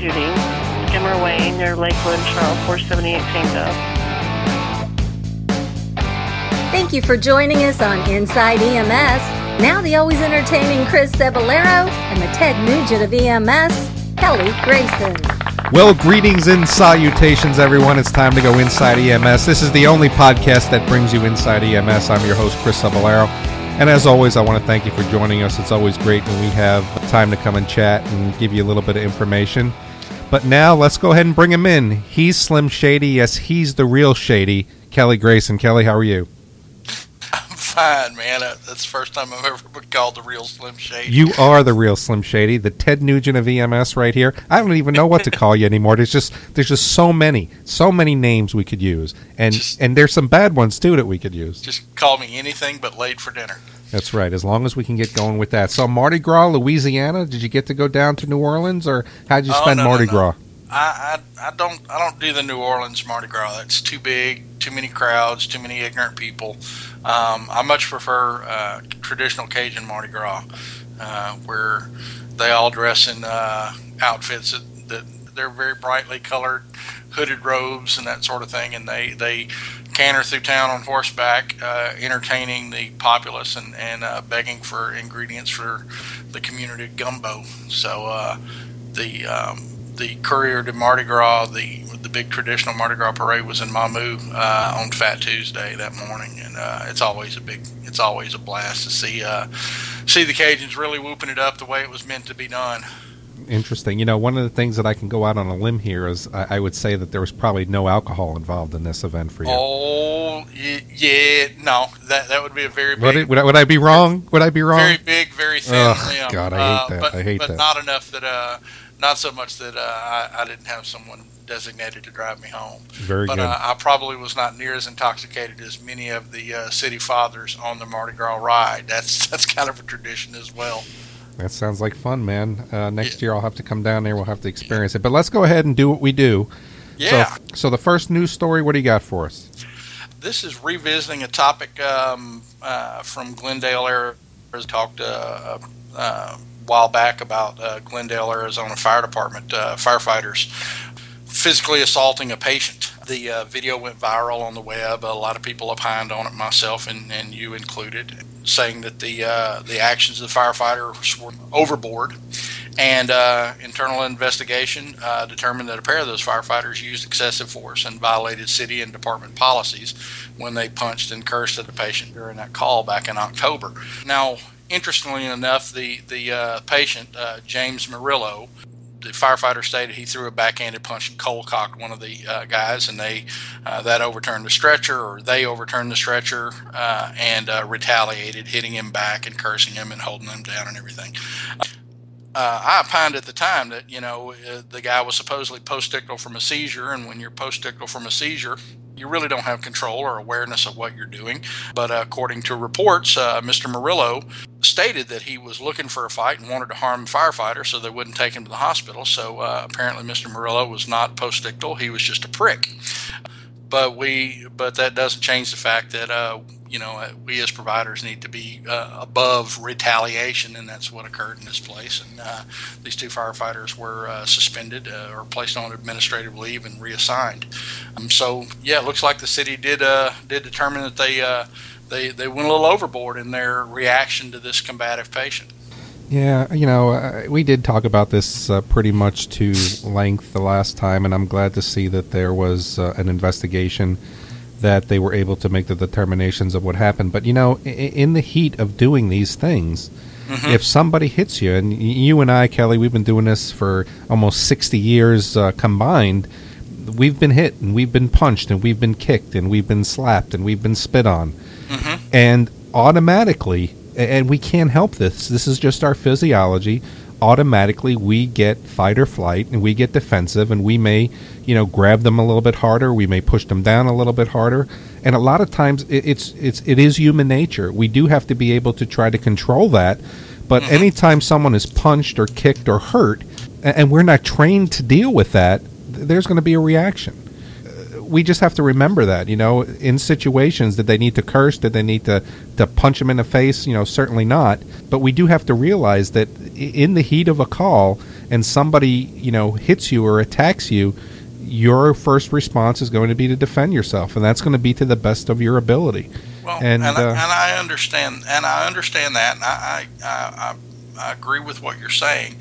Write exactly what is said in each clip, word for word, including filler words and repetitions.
shooting, Skimmer Way near Lakewood, Charles four seventy-eight Tango. Thank you for joining us on Inside E M S. Now the always entertaining Chris Cebollero and the Ted Nugent of E M S, Kelly Grayson. Well, greetings and salutations, everyone. It's time to go Inside E M S. This is the only podcast that brings you Inside E M S. I'm your host, Chris Cebollero. And as always, I want to thank you for joining us. It's always great when we have time to come and chat and give you a little bit of information. But now let's go ahead and bring him in. He's Slim Shady. Yes, he's the real Shady, Kelly Grayson. Kelly, how are you? I'm fine, man. That's the first time I've ever been called the real Slim Shady. You are the real Slim Shady, the Ted Nugent of E M S right here. I don't even know what to call you anymore. There's just there's just so many, so many names we could use. And, just, and there's some bad ones, too, that we could use. Just call me anything but late for dinner. That's right, as long as we can get going with that. So Mardi Gras, Louisiana, did you get to go down to New Orleans, or how'd you spend oh, no, Mardi no, no. Gras? I, I I don't I don't do the New Orleans Mardi Gras. That's too big, too many crowds, too many ignorant people. Um, I much prefer uh, traditional Cajun Mardi Gras, uh, where they all dress in uh, outfits that, that they're very brightly colored, hooded robes and that sort of thing, and they they canter through town on horseback, uh, entertaining the populace and, and uh, begging for ingredients for the community gumbo. So uh, the um, the Courier de Mardi Gras, the the big traditional Mardi Gras parade was in Mamou uh, on Fat Tuesday that morning, and uh, it's always a big, it's always a blast to see uh, see the Cajuns really whooping it up the way it was meant to be done. Interesting. You know, one of the things that I can go out on a limb here is I, I would say that there was probably no alcohol involved in this event for you. Oh, yeah, no, that that would be a very big... Would, it, would, I, would I be wrong? Would I be wrong? Very big, very thin oh, limb. God, I hate uh, that. But, I hate but that. But not enough that, uh, not so much that uh, I, I didn't have someone designated to drive me home. Very but, good. But uh, I probably was not near as intoxicated as many of the uh, city fathers on the Mardi Gras ride. That's, that's kind of a tradition as well. That sounds like fun, man. Uh, next year I'll have to come down there. We'll have to experience it. But let's go ahead and do what we do. Yeah. So, so the first news story, what do you got for us? This is revisiting a topic um, uh, from Glendale, Arizona. Talked uh, uh, a while back about uh, Glendale, Arizona Fire Department uh, firefighters physically assaulting a patient. The uh, video went viral on the web. A lot of people opined on it, myself and, and you included, saying that the uh, the actions of the firefighters were overboard, and uh, internal investigation uh, determined that a pair of those firefighters used excessive force and violated city and department policies when they punched and cursed at the patient during that call back in October. Now, interestingly enough, the, the uh, patient, uh, James Murillo, the firefighter stated he threw a backhanded punch and cold-cocked one of the uh, guys, and they uh, that overturned the stretcher, or they overturned the stretcher uh, and uh, retaliated, hitting him back and cursing him and holding him down and everything. Uh, I opined at the time that, you know, uh, the guy was supposedly postictal from a seizure, and when you're postictal from a seizure, you really don't have control or awareness of what you're doing. But uh, according to reports, uh, Mister Murillo stated that he was looking for a fight and wanted to harm the firefighter so they wouldn't take him to the hospital. So uh, apparently Mister Murillo was not postictal. He was just a prick. But we, but that doesn't change the fact that, uh, you know, we as providers need to be uh, above retaliation, and that's what occurred in this place. And uh, these two firefighters were uh, suspended uh, or placed on administrative leave and reassigned. Um, so, yeah, it looks like the city did uh, did determine that they, uh, they they went a little overboard in their reaction to this combative patient. Yeah, you know, uh, we did talk about this uh, pretty much to length the last time, and I'm glad to see that there was uh, an investigation, that they were able to make the determinations of what happened. But, you know, in, in the heat of doing these things, mm-hmm. if somebody hits you, and you and I, Kelly, we've been doing this for almost sixty years uh, combined, we've been hit, and we've been punched, and we've been kicked, and we've been slapped, and we've been spit on. Mm-hmm. And automatically... and we can't help this. This is just our physiology. Automatically, we get fight or flight, and we get defensive, and we may, you know, grab them a little bit harder. We may push them down a little bit harder. And a lot of times, it, it's it's it is human nature. We do have to be able to try to control that. But anytime someone is punched or kicked or hurt, and we're not trained to deal with that, there's going to be a reaction. We just have to remember that, you know, in situations, did they need to curse? Did they need to, to punch him in the face? You know, certainly not. But we do have to realize that in the heat of a call, and somebody, you know, hits you or attacks you, your first response is going to be to defend yourself, and that's going to be to the best of your ability. Well, and, and, uh, I, and I understand, and I understand that, and I, I, I, I agree with what you're saying.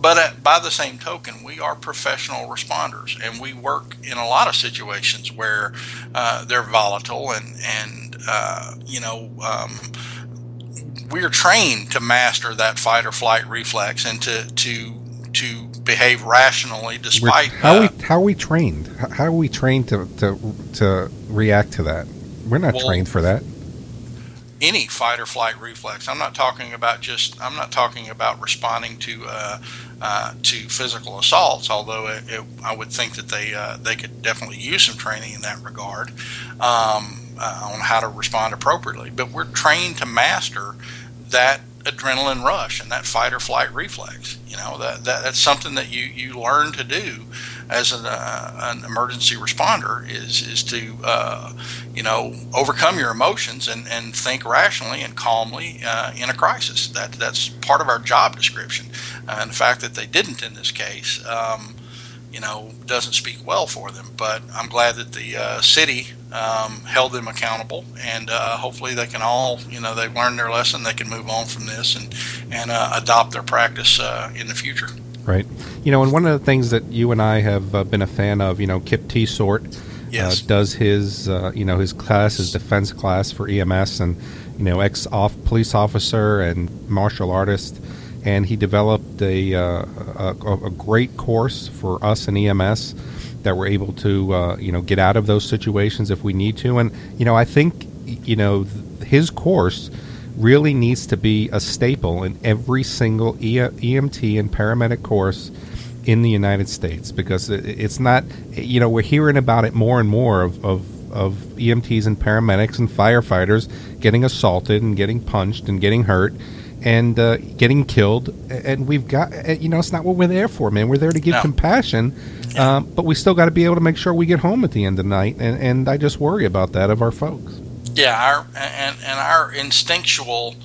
But at, by the same token, we are professional responders, and we work in a lot of situations where uh, they're volatile, and and uh, you know. Um, We're trained to master that fight or flight reflex and to to to behave rationally despite We're, how uh, we how are we trained how are we trained to to, to react to that. We're not well, trained for that. Any fight or flight reflex. I'm not talking about just. I'm not talking about responding to uh, uh, to physical assaults. Although it, it, I would think that they uh, they could definitely use some training in that regard um, uh, on how to respond appropriately. But we're trained to master that adrenaline rush and that fight or flight reflex. You know, that, that that's something that you, you learn to do as an, uh, an emergency responder is, is to, uh, you know, overcome your emotions and, and think rationally and calmly uh, in a crisis. That that's part of our job description. Uh, and the fact that they didn't in this case, um, you know, doesn't speak well for them, but I'm glad that the uh, city um, held them accountable, and uh, hopefully they can all, you know, they've learned their lesson, they can move on from this and, and uh, adopt their practice uh, in the future. Right. You know, and one of the things that you and I have uh, been a fan of, you know, Kip Teitsort yes. uh, does his, uh, you know, his class, his defense class for E M S, and, you know, ex-off police officer and martial artist. And he developed a, uh, a a great course for us in E M S that we're able to, uh, you know, get out of those situations if we need to. And, you know, I think, you know, th- his course really needs to be a staple in every single e- EMT and paramedic course in the United States, because it, it's not, you know, we're hearing about it more and more of, of, of E M Ts and paramedics and firefighters getting assaulted and getting punched and getting hurt. And uh, getting killed, and we've got, you know, it's not what we're there for, man. We're there to give no. compassion, um, but we still got to be able to make sure we get home at the end of the night, and, and I just worry about that of our folks. Yeah, our and, and our instinctual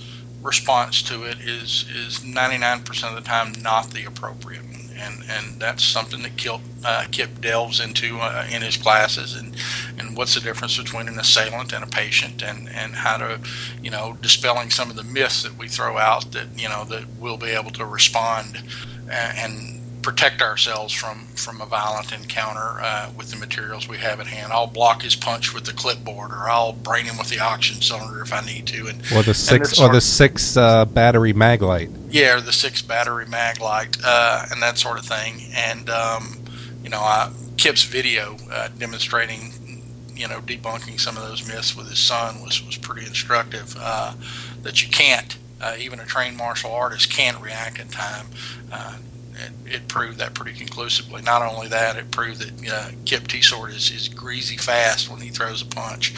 response to it is is ninety-nine percent of the time not the appropriate one. And, and that's something that Kip, uh, Kip delves into uh, in his classes, and, and what's the difference between an assailant and a patient, and, and how to, you know, dispelling some of the myths that we throw out that, you know, that we'll be able to respond and, and protect ourselves from, from a violent encounter uh, with the materials we have at hand. I'll block his punch with the clipboard, or I'll brain him with the oxygen cylinder if I need to. And Or the six, or the six uh, battery mag light. Yeah, or the six battery mag light uh, and that sort of thing. And, um, you know, I, Kip's video uh, demonstrating, you know, debunking some of those myths with his son was, was pretty instructive uh, that you can't, uh, even a trained martial artist can't react in time. Uh, It, it proved that pretty conclusively. Not only that, it proved that uh, Kip Teitsort is, is greasy fast when he throws a punch.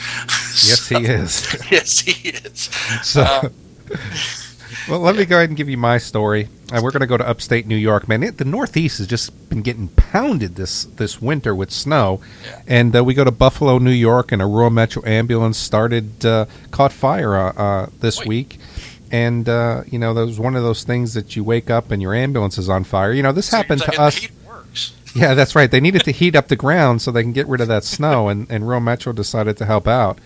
Yes, so, he is. Yes, he is. So, uh, well, let yeah. me go ahead and give you my story. Uh, we're going to go to upstate New York, man. It, the Northeast has just been getting pounded this, this winter with snow. Yeah. And uh, we go to Buffalo, New York, and a Rural/Metro ambulance started, uh, caught fire uh, uh, this Wait. week. And, uh, you know, that was one of those things that you wake up and your ambulance is on fire. You know, this so happened to us. The heat works. Yeah, that's right. They needed to heat up the ground so they can get rid of that snow, and, and Rural/Metro decided to help out.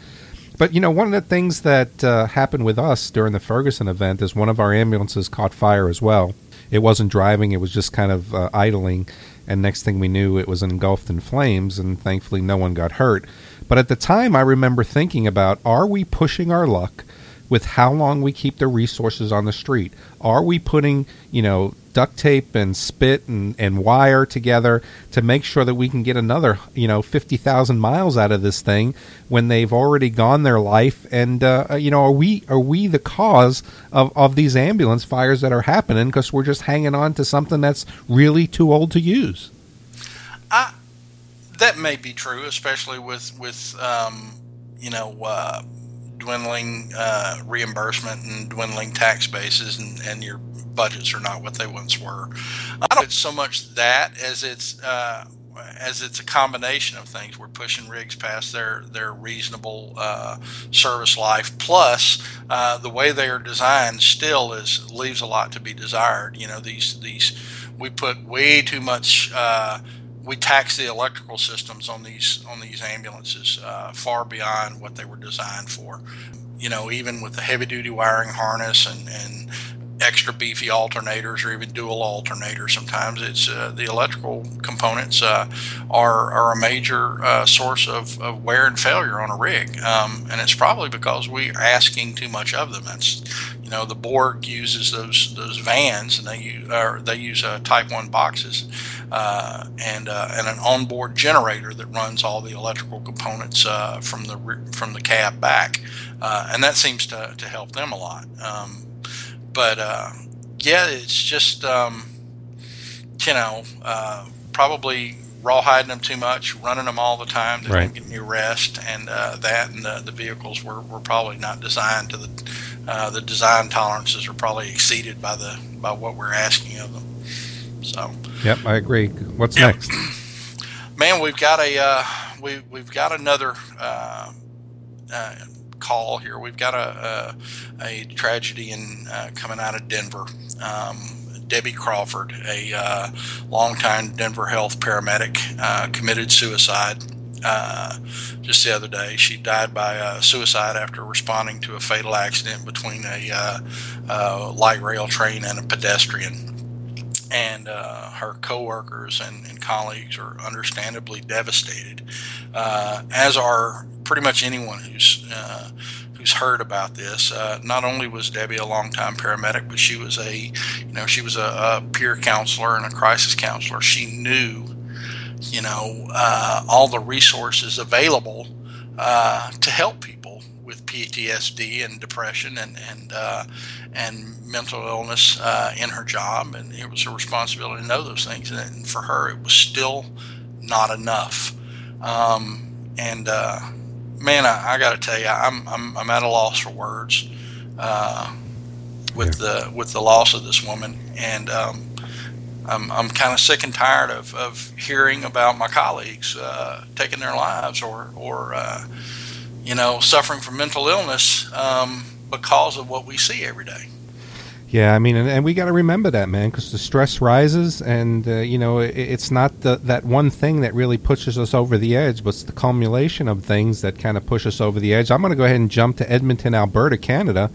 But, you know, one of the things that uh, happened with us during the Ferguson event is one of our ambulances caught fire as well. It wasn't driving. It was just kind of uh, idling. And next thing we knew, it was engulfed in flames, and thankfully no one got hurt. But at the time, I remember thinking about, are we pushing our luck with how long we keep the resources on the street? Are we putting, you know, duct tape and spit and, and wire together to make sure that we can get another, you know, fifty thousand miles out of this thing when they've already gone their life? And, uh, you know, are we are we the cause of, of these ambulance fires that are happening because we're just hanging on to something that's really too old to use? I, that may be true, especially with, with um, you know, uh, dwindling uh, reimbursement and dwindling tax bases, and, and your budgets are not what they once were. I don't think it's so much that as it's uh, as it's a combination of things. We're pushing rigs past their their reasonable uh, service life. Plus, uh, the way they are designed still is leaves a lot to be desired. You know, these these we put way too much. Uh, we taxed the electrical systems on these on these ambulances uh, far beyond what they were designed for. You know, even with the heavy duty wiring harness and and extra beefy alternators, or even dual alternators. Sometimes it's uh, the electrical components uh, are are a major uh, source of, of wear and failure on a rig, um, and it's probably because we're asking too much of them. That's you know the Borg uses those those vans, and they use uh, they use uh, Type one boxes uh, and uh, and an onboard generator that runs all the electrical components uh, from the from the cab back, uh, and that seems to to help them a lot. Um, But, uh, yeah, it's just, um, you know, uh, probably rawhiding them too much, running them all the time. They right. don't get any rest, and uh, that and the, the vehicles were, were probably not designed to the uh, – the design tolerances are probably exceeded by the by what we're asking of them. So. Yep, I agree. What's yeah. next? Man, we've got a uh, – we, we've got another uh, – uh, call here. We've got a a, a tragedy in uh, coming out of Denver. Um, Debbie Crawford, a uh, longtime Denver Health paramedic, uh, committed suicide uh, just the other day. She died by uh, suicide after responding to a fatal accident between a uh, uh, light rail train and a pedestrian. And uh, her coworkers and, and colleagues are understandably devastated, uh, as are pretty much anyone who's uh, who's heard about this. Uh, not only was Debbie a longtime paramedic, but she was a you know she was a, a peer counselor and a crisis counselor. She knew you know uh, all the resources available uh, to help people with P T S D and depression and and uh, and mental illness uh, in her job, and it was her responsibility to know those things. And for her, it was still not enough. Um, and uh, man, I, I got to tell you, I'm, I'm I'm at a loss for words uh, with yeah. the with the loss of this woman, and um, I'm I'm kind of sick and tired of, of hearing about my colleagues uh, taking their lives or or. Uh, you know, suffering from mental illness um, because of what we see every day. Yeah, I mean, and, and we got to remember that, man, because the stress rises and, uh, you know, it, it's not the, that one thing that really pushes us over the edge, but it's the culmination of things that kind of push us over the edge. I'm going to go ahead and jump to Edmonton, Alberta, Canada.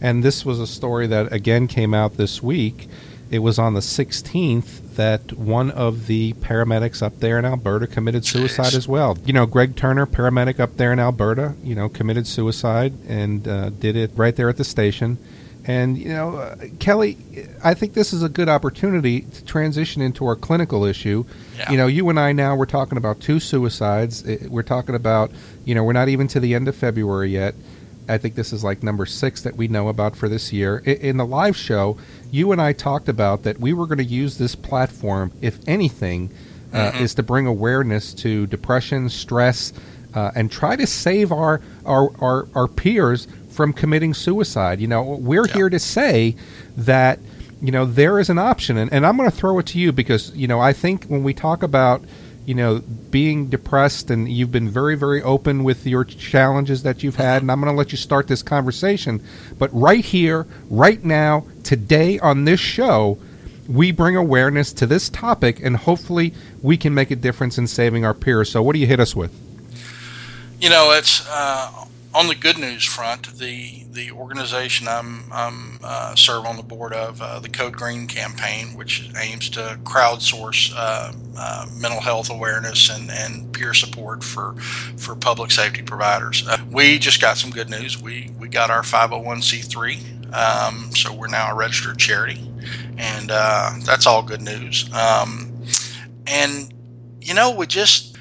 And this was a story that, again, came out this week. It was on the sixteenth that one of the paramedics up there in Alberta committed suicide as well. You know, Greg Turner, paramedic up there in Alberta, you know, committed suicide and uh, did it right there at the station. And, you know, uh, Kelly, I think this is a good opportunity to transition into our clinical issue. Yeah. You know, you and I now, we're talking about two suicides. We're talking about, you know, we're not even to the end of February yet. I think this is like number six that we know about for this year. In the live show, you and I talked about that we were going to use this platform, if anything, uh, mm-hmm. is to bring awareness to depression, stress, uh, and try to save our, our, our, our peers from committing suicide. You know, we're yeah. here to say that, you know, there is an option. And, and I'm going to throw it to you because, you know, I think when we talk about, you know, being depressed, and you've been very, very open with your challenges that you've had, and I'm going to let you start this conversation. But right here, right now, today on this show, we bring awareness to this topic, and hopefully we can make a difference in saving our peers. So what do you hit us with? You know, it's uh, on the good news front, the the organization I'm, I'm uh, serve on the board of, uh, the Code Green Campaign, which aims to crowdsource uh, uh, mental health awareness and, and peer support for for public safety providers. Uh, we just got some good news. We we got our five oh one c three, um, so we're now a registered charity, and uh, that's all good news. Um, and you know, we just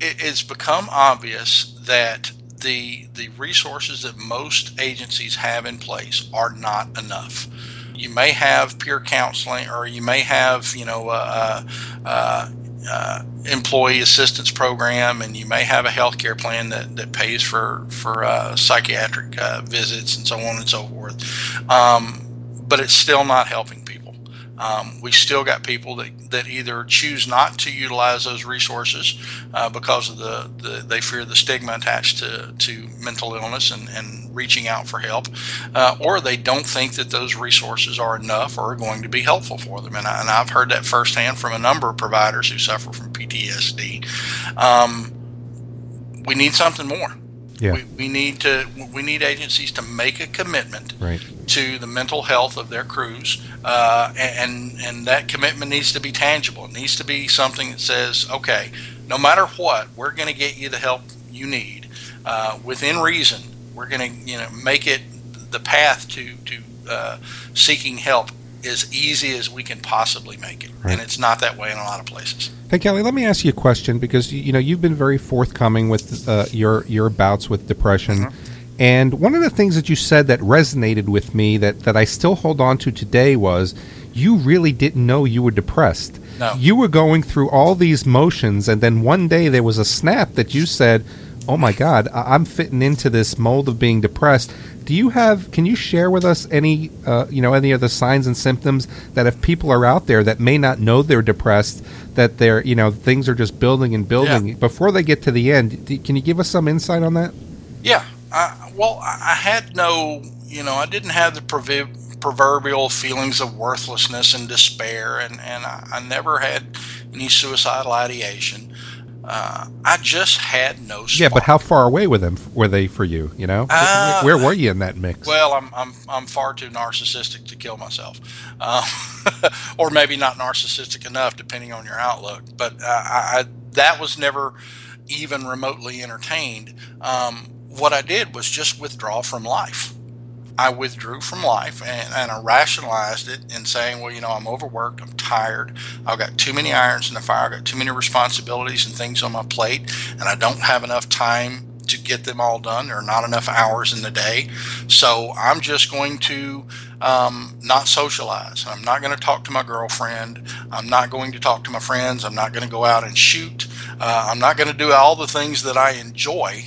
it, it's become obvious that the the resources that most agencies have in place are not enough. You may have peer counseling, or you may have, you know, uh, uh, uh, employee assistance program, and you may have a healthcare plan that, that pays for for uh, psychiatric uh, visits and so on and so forth. Um, but it's still not helping people. Um, we still got people that, that either choose not to utilize those resources uh, because of the, the they fear the stigma attached to, to mental illness and, and reaching out for help, uh, or they don't think that those resources are enough or are going to be helpful for them. And, I, and I've heard that firsthand from a number of providers who suffer from P T S D. Um, we need something more. Yeah. We, we need to. We need agencies to make a commitment right. to the mental health of their crews, uh, and and that commitment needs to be tangible. It needs to be something that says, okay, no matter what, we're going to get you the help you need uh, within reason. We're going to, you know, make it the path to to uh, seeking help as easy as we can possibly make it, right. and it's not that way in a lot of places. Hey, Kelly, let me ask you a question, because you know you've been very forthcoming with uh, your your bouts with depression, mm-hmm. and one of the things that you said that resonated with me that, that I still hold on to today was you really didn't know you were depressed. No. You were going through all these motions, and then one day there was a snap that you said, "Oh my God, I- I'm fitting into this mold of being depressed." Do you have? Can you share with us any, uh, you know, any of the signs and symptoms that if people are out there that may not know they're depressed, that they're, you know, things are just building and building yeah. before they get to the end? Do, can you give us some insight on that? Yeah. I, well, I had no, you know, I didn't have the provi- proverbial feelings of worthlessness and despair, and and I, I never had any suicidal ideation. Uh, I just had no spark. Yeah, but how far away were them? Were they for you? You know, uh, where, where were you in that mix? Well, I'm I'm I'm far too narcissistic to kill myself, uh, or maybe not narcissistic enough, depending on your outlook. But uh, I, I that was never even remotely entertained. Um, what I did was just withdraw from life. I withdrew from life, and, and I rationalized it in saying, well, you know, I'm overworked, I'm tired, I've got too many irons in the fire, I've got too many responsibilities and things on my plate, and I don't have enough time to get them all done. There are not enough hours in the day. So I'm just going to um, not socialize. I'm not going to talk to my girlfriend. I'm not going to talk to my friends. I'm not going to go out and shoot. Uh, I'm not going to do all the things that I enjoy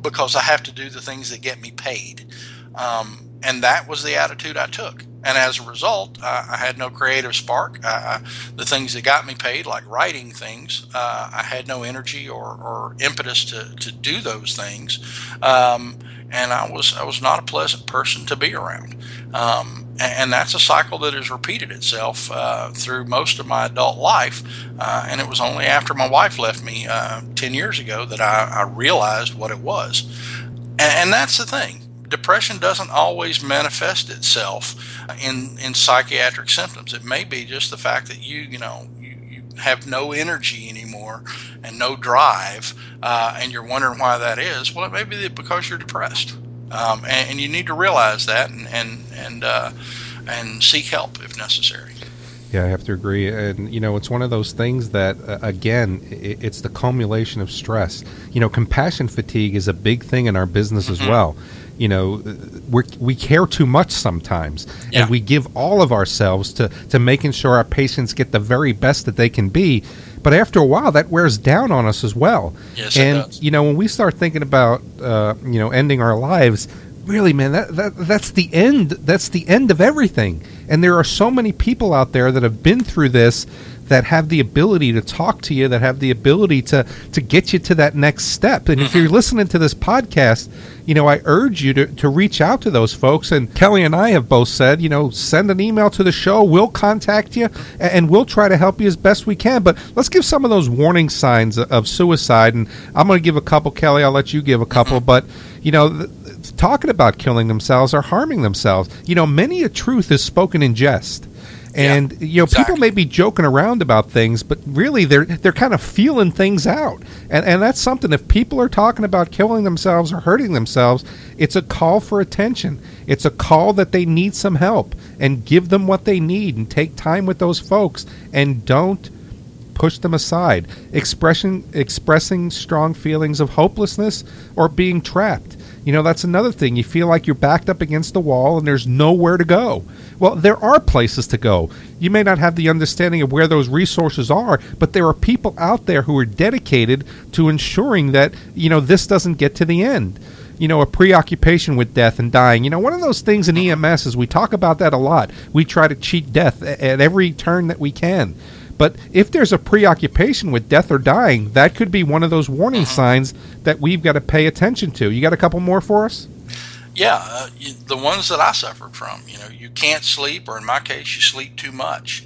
because I have to do the things that get me paid. Um, And that was the attitude I took. And as a result, uh, I had no creative spark. Uh, the things that got me paid, like writing things, uh, I had no energy or, or impetus to, to do those things. Um, and I was I was not a pleasant person to be around. Um, and, and that's a cycle that has repeated itself uh, through most of my adult life. Uh, and it was only after my wife left me uh, ten years ago that I, I realized what it was. And, and that's the thing. Depression doesn't always manifest itself in, in psychiatric symptoms. It may be just the fact that you, you know, you, you have no energy anymore and no drive, uh, and you're wondering why that is. Well, it may be because you're depressed, um, and, and you need to realize that and and and, uh, and seek help if necessary. Yeah, I have to agree. And, you know, it's one of those things that, uh, again, it, it's the culmination of stress. You know, compassion fatigue is a big thing in our business mm-hmm. as well. You know, we we care too much sometimes, yeah. and we give all of ourselves to, to making sure our patients get the very best that they can be. But after a while, that wears down on us as well. Yes, and, it does. You know, when we start thinking about, uh, you know, ending our lives, really, man, that, that that's the end. That's the end of everything. And there are so many people out there that have been through this, that have the ability to talk to you, that have the ability to, to get you to that next step. And if you're listening to this podcast, you know, I urge you to, to reach out to those folks. And Kelly and I have both said, you know, send an email to the show. We'll contact you, and we'll try to help you as best we can. But let's give some of those warning signs of suicide. And I'm going to give a couple, Kelly. I'll let you give a couple. But, you know, th- talking about killing themselves or harming themselves, you know, many a truth is spoken in jest. And yeah, you know, exactly. people may be joking around about things, but really they're they're kind of feeling things out, and and that's something. If people are talking about killing themselves or hurting themselves, it's a call for attention. It's a call that they need some help, and give them what they need, and take time with those folks, and don't push them aside. Expressing expressing strong feelings of hopelessness or being trapped. You know, that's another thing. You feel like you're backed up against the wall and there's nowhere to go. Well, there are places to go. You may not have the understanding of where those resources are, but there are people out there who are dedicated to ensuring that, you know, this doesn't get to the end. you know, a preoccupation with death and dying. You know, one of those things in E M S is we talk about that a lot. We try to cheat death at every turn that we can. But if there's a preoccupation with death or dying, that could be one of those warning signs that we've got to pay attention to. You got a couple more for us? Yeah, uh, the ones that I suffered from. You know, you can't sleep, or in my case, you sleep too much.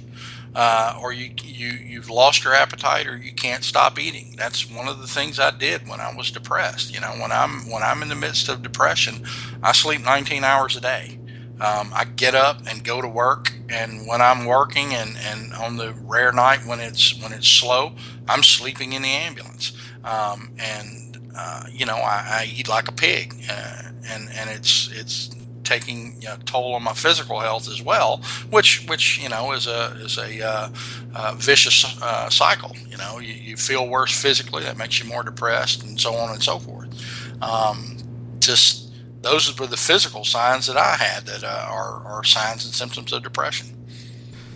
Uh, or you, you, you've lost your appetite, or you can't stop eating. That's one of the things I did when I was depressed. You know, when I'm when I'm in the midst of depression, I sleep nineteen hours a day. Um, I get up and go to work, and when I'm working, and, and on the rare night when it's when it's slow, I'm sleeping in the ambulance. Um, and uh, you know, I, I eat like a pig, uh, and and it's it's. taking you know, toll on my physical health as well, which which you know is a is a uh, uh, vicious uh, cycle. You know, you, you feel worse physically, that makes you more depressed, and so on and so forth. Um, just those were the physical signs that I had that uh, are are signs and symptoms of depression.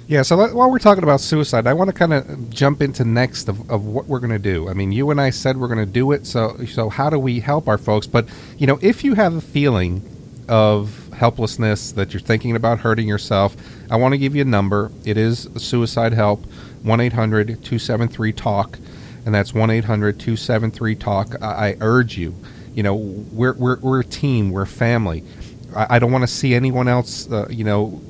Yeah. So let, while we're talking about suicide, I want to kind of jump into next of, of what we're going to do. I mean, you and I said we're going to do it. So so how do we help our folks? But you know, if you have a feeling of helplessness, that you're thinking about hurting yourself, I want to give you a number. It is Suicide Help, one eight hundred two seven three talk, and that's one eight hundred two seven three talk. I, I urge you, you know, we're we're we're a team, we're family. I, I don't want to see anyone else, uh, you know,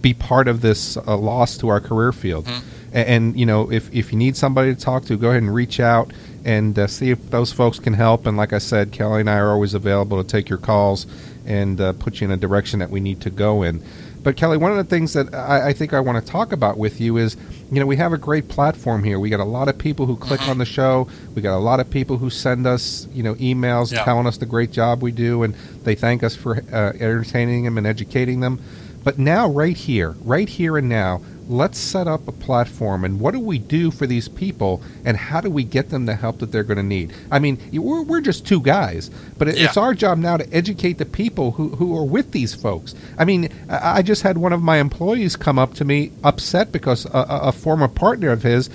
be part of this uh, loss to our career field. Mm-hmm. And, and, you know, if, if you need somebody to talk to, go ahead and reach out and uh, see if those folks can help. And like I said, Kelly and I are always available to take your calls and uh, put you in a direction that we need to go in. But Kelly, one of the things that I, I think I want to talk about with you is, you know, we have a great platform here. We got a lot of people who click on the show. We got a lot of people who send us, you know, emails yeah. telling us the great job we do, and they thank us for uh, entertaining them and educating them. But now, right here, right here and now, let's set up a platform, and what do we do for these people, and how do we get them the help that they're going to need? I mean, we're, we're just two guys, but it, yeah. it's our job now to educate the people who, who are with these folks. I mean, I just had one of my employees come up to me upset because a, a former partner of his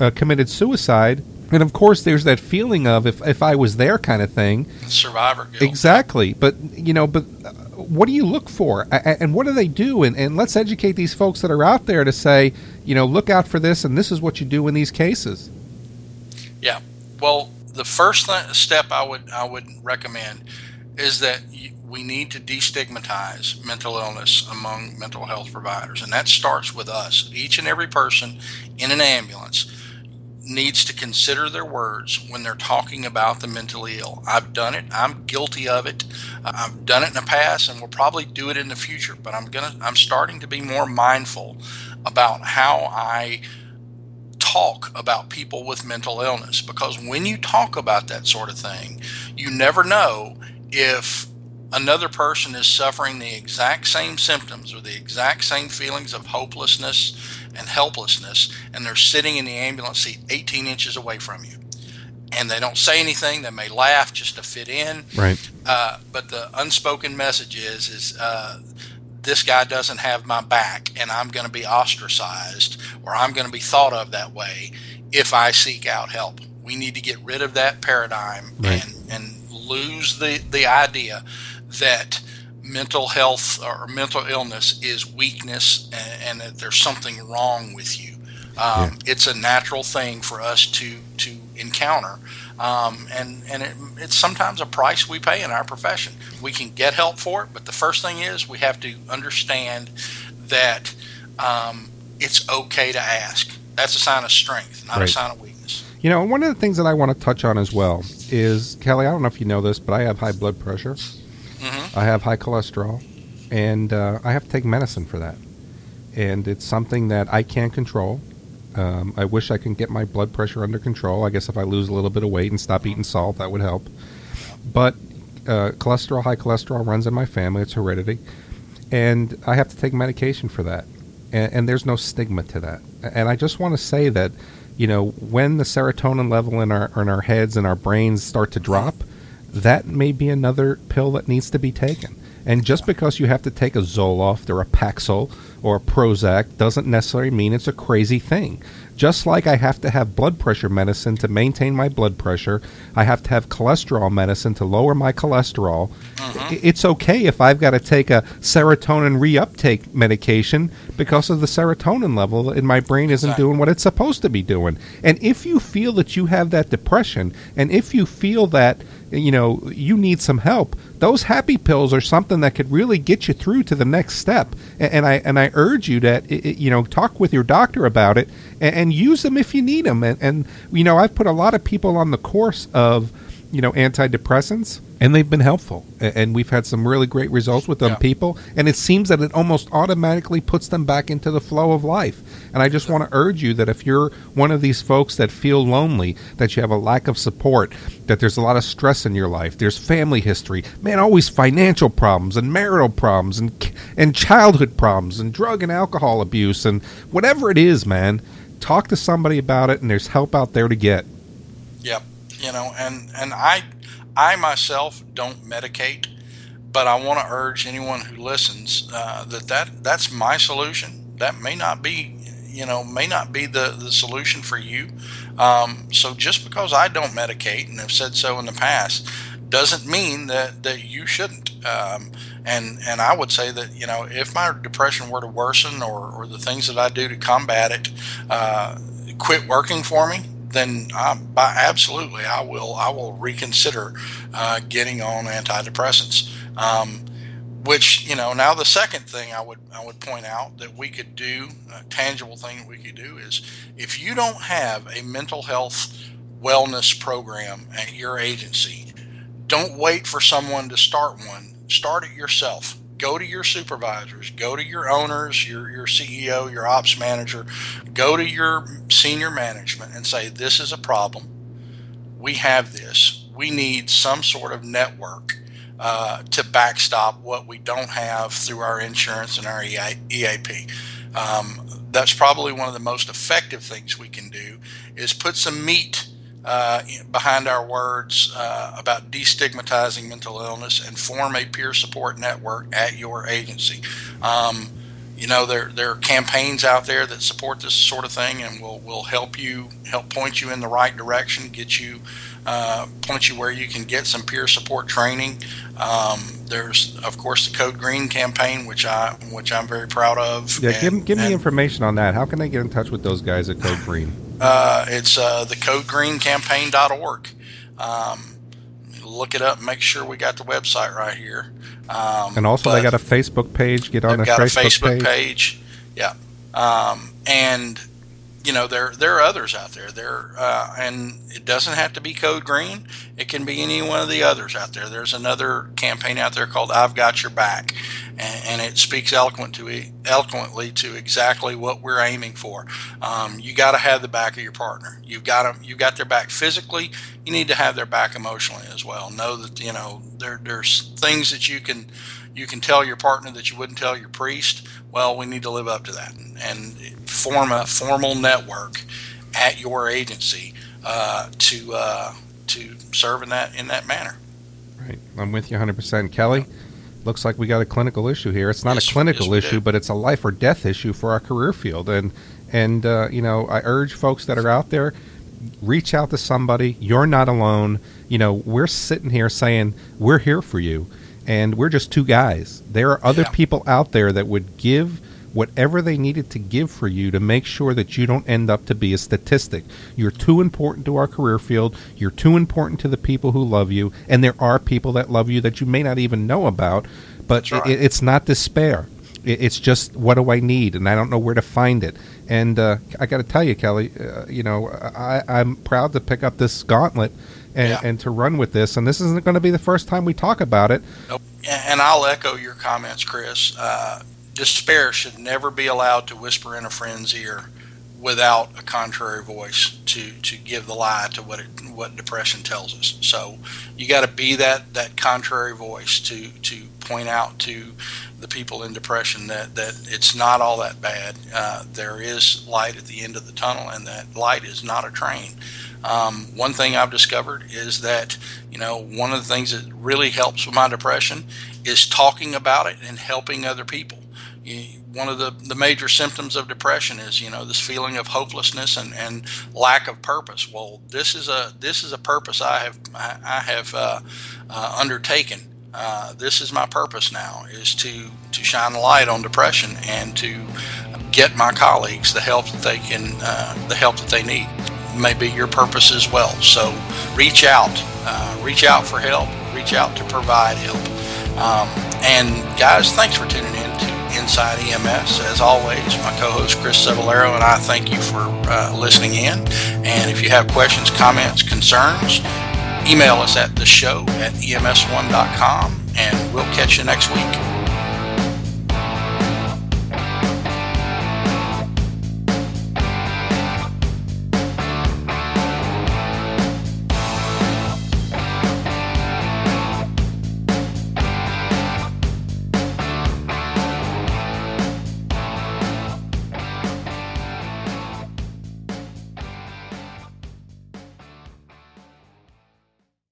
uh, committed suicide. And, of course, there's that feeling of if, if I was there kind of thing. Survivor guilt. Exactly. But, you know, but... Uh, what do you look for, and what do they do? And, and let's educate these folks that are out there to say, you know, look out for this, and this is what you do in these cases. Yeah. Well, the first th- step I would I would recommend is that you, we need to destigmatize mental illness among mental health providers, and that starts with us. Each and every person in an ambulance needs to consider their words when they're talking about the mentally ill. I've done it. I'm guilty of it. I've done it in the past, and will probably do it in the future. But I'm gonna. I'm starting to be more mindful about how I talk about people with mental illness, because when you talk about that sort of thing, you never know if another person is suffering the exact same symptoms or the exact same feelings of hopelessness and helplessness, and they're sitting in the ambulance seat eighteen inches away from you. And they don't say anything. They may laugh just to fit in. Right. Uh, but the unspoken message is, is uh, this guy doesn't have my back, and I'm going to be ostracized, or I'm going to be thought of that way if I seek out help. We need to get rid of that paradigm right. and, and lose the, the idea that mental health or mental illness is weakness, and, and that there's something wrong with you. Um, yeah. It's a natural thing for us to to encounter, um, and and it, it's sometimes a price we pay in our profession. We can get help for it, but the first thing is we have to understand that um, it's okay to ask. That's a sign of strength, not right. a sign of weakness. You know, one of the things that I want to touch on as well is, Kelly, I don't know if you know this, but I have high blood pressure. Mm-hmm. I have high cholesterol, and uh, I have to take medicine for that. And it's something that I can't control. Um, I wish I can get my blood pressure under control. I guess if I lose a little bit of weight and stop eating salt, that would help. But uh, cholesterol, high cholesterol runs in my family. It's heredity. And I have to take medication for that. And, and there's no stigma to that. And I just want to say that, you know, when the serotonin level in our, in our heads and our brains start to drop, that may be another pill that needs to be taken. And just because you have to take a Zoloft or a Paxil or a Prozac doesn't necessarily mean it's a crazy thing. Just like I have to have blood pressure medicine to maintain my blood pressure, I have to have cholesterol medicine to lower my cholesterol. Uh-huh. It's okay if I've got to take a serotonin reuptake medication because of the serotonin level in my brain isn't exactly. doing what it's supposed to be doing. And if you feel that you have that depression, and if you feel that, you know, you need some help, those happy pills are something that could really get you through to the next step. And, and I and I urge you that, you know, talk with your doctor about it and, and use them if you need them. And, and, you know, I've put a lot of people on the course of, you know, antidepressants, and they've been helpful. And we've had some really great results with them yeah. people. And it seems that it almost automatically puts them back into the flow of life. And I just want to urge you that if you're one of these folks that feel lonely, that you have a lack of support, that there's a lot of stress in your life, there's family history, man, always financial problems and marital problems and and childhood problems and drug and alcohol abuse and whatever it is, man, talk to somebody about it, and there's help out there to get. Yep. You know, and, and I I myself don't medicate, but I want to urge anyone who listens uh, that, that that's my solution. That may not be, you know, may not be the, the solution for you. Um, so just because I don't medicate and have said so in the past doesn't mean that, that you shouldn't. Um, and and I would say that, you know, if my depression were to worsen or, or the things that I do to combat it uh, quit working for me, then I, by absolutely I will I will reconsider uh, getting on antidepressants. Um, which, you know, now the second thing I would I would point out that we could do, a tangible thing that we could do, is if you don't have a mental health wellness program at your agency, don't wait for someone to start one. Start it yourself. Go to your supervisors, go to your owners, your, your C E O, your ops manager, go to your senior management and say, this is a problem. We have this. We need some sort of network uh, to backstop what we don't have through our insurance and our E A P. Um, that's probably one of the most effective things we can do, is put some meat Uh, behind our words uh, about destigmatizing mental illness, and form a peer support network at your agency. Um, you know, there there are campaigns out there that support this sort of thing, and will will help you help point you in the right direction, get you uh, point you where you can get some peer support training. Um, there's of course the Code Green campaign, which I which I'm very proud of. Yeah, and, give give and, me information on that. How can I get in touch with those guys at Code Green? Uh, it's uh, the code green campaign dot org. Um, look it up and make sure we got the website right here. Um, and also, they got a Facebook page. Get on their got Facebook, a Facebook page. page. Yeah. Um, and, you know, there there are others out there. There uh, and it doesn't have to be Code Green. It can be any one of the others out there. There's another campaign out there called I've Got Your Back, and, and it speaks eloquent to it, eloquently to exactly what we're aiming for. Um, you got to have the back of your partner. You've got them. You got their back physically. You need to have their back emotionally as well. Know that, you know, there there's things that you can you can tell your partner that you wouldn't tell your priest. Well, we need to live up to that and, and form a formal network at your agency uh, to uh, to serve in that in that manner. Right, I'm with you one hundred percent, Kelly. Looks like we got a clinical issue here. It's not yes, a clinical yes, issue, do. But it's a life or death issue for our career field. And and uh, you know, I urge folks that are out there, reach out to somebody. You're not alone. You know, we're sitting here saying we're here for you. And we're just two guys. There are other yeah. people out there that would give whatever they needed to give for you to make sure that you don't end up to be a statistic. You're too important to our career field. You're too important to the people who love you. And there are people that love you that you may not even know about. But right. it, it's not despair. It, it's just, what do I need? And I don't know where to find it. And uh, I got to tell you, Kelly, uh, you know, I, I'm proud to pick up this gauntlet And, yeah. and to run with this. And this isn't going to be the first time we talk about it. And I'll echo your comments, Chris. Uh, despair should never be allowed to whisper in a friend's ear without a contrary voice to, to give the lie to what it, what depression tells us. So you got to be that, that contrary voice to, to point out to the people in depression that, that it's not all that bad. Uh, there is light at the end of the tunnel, and that light is not a train. Um, one thing I've discovered is that, you know, one of the things that really helps with my depression is talking about it and helping other people. you, one of the, the major symptoms of depression is, you know, this feeling of hopelessness and, and lack of purpose. Well, this is a this is a purpose I have I, I have uh, uh, undertaken. Uh, this is my purpose now, is to to shine a light on depression and to get my colleagues the help that they can uh, the help that they need. Maybe your purpose as well. So reach out, uh, reach out for help, reach out to provide help. Um, and guys, thanks for tuning in to Inside E M S. As always, my co-host Chris Cebollero and I thank you for uh, listening in. And if you have questions, comments, concerns, email us at the show at E M S one dot com, and we'll catch you next week.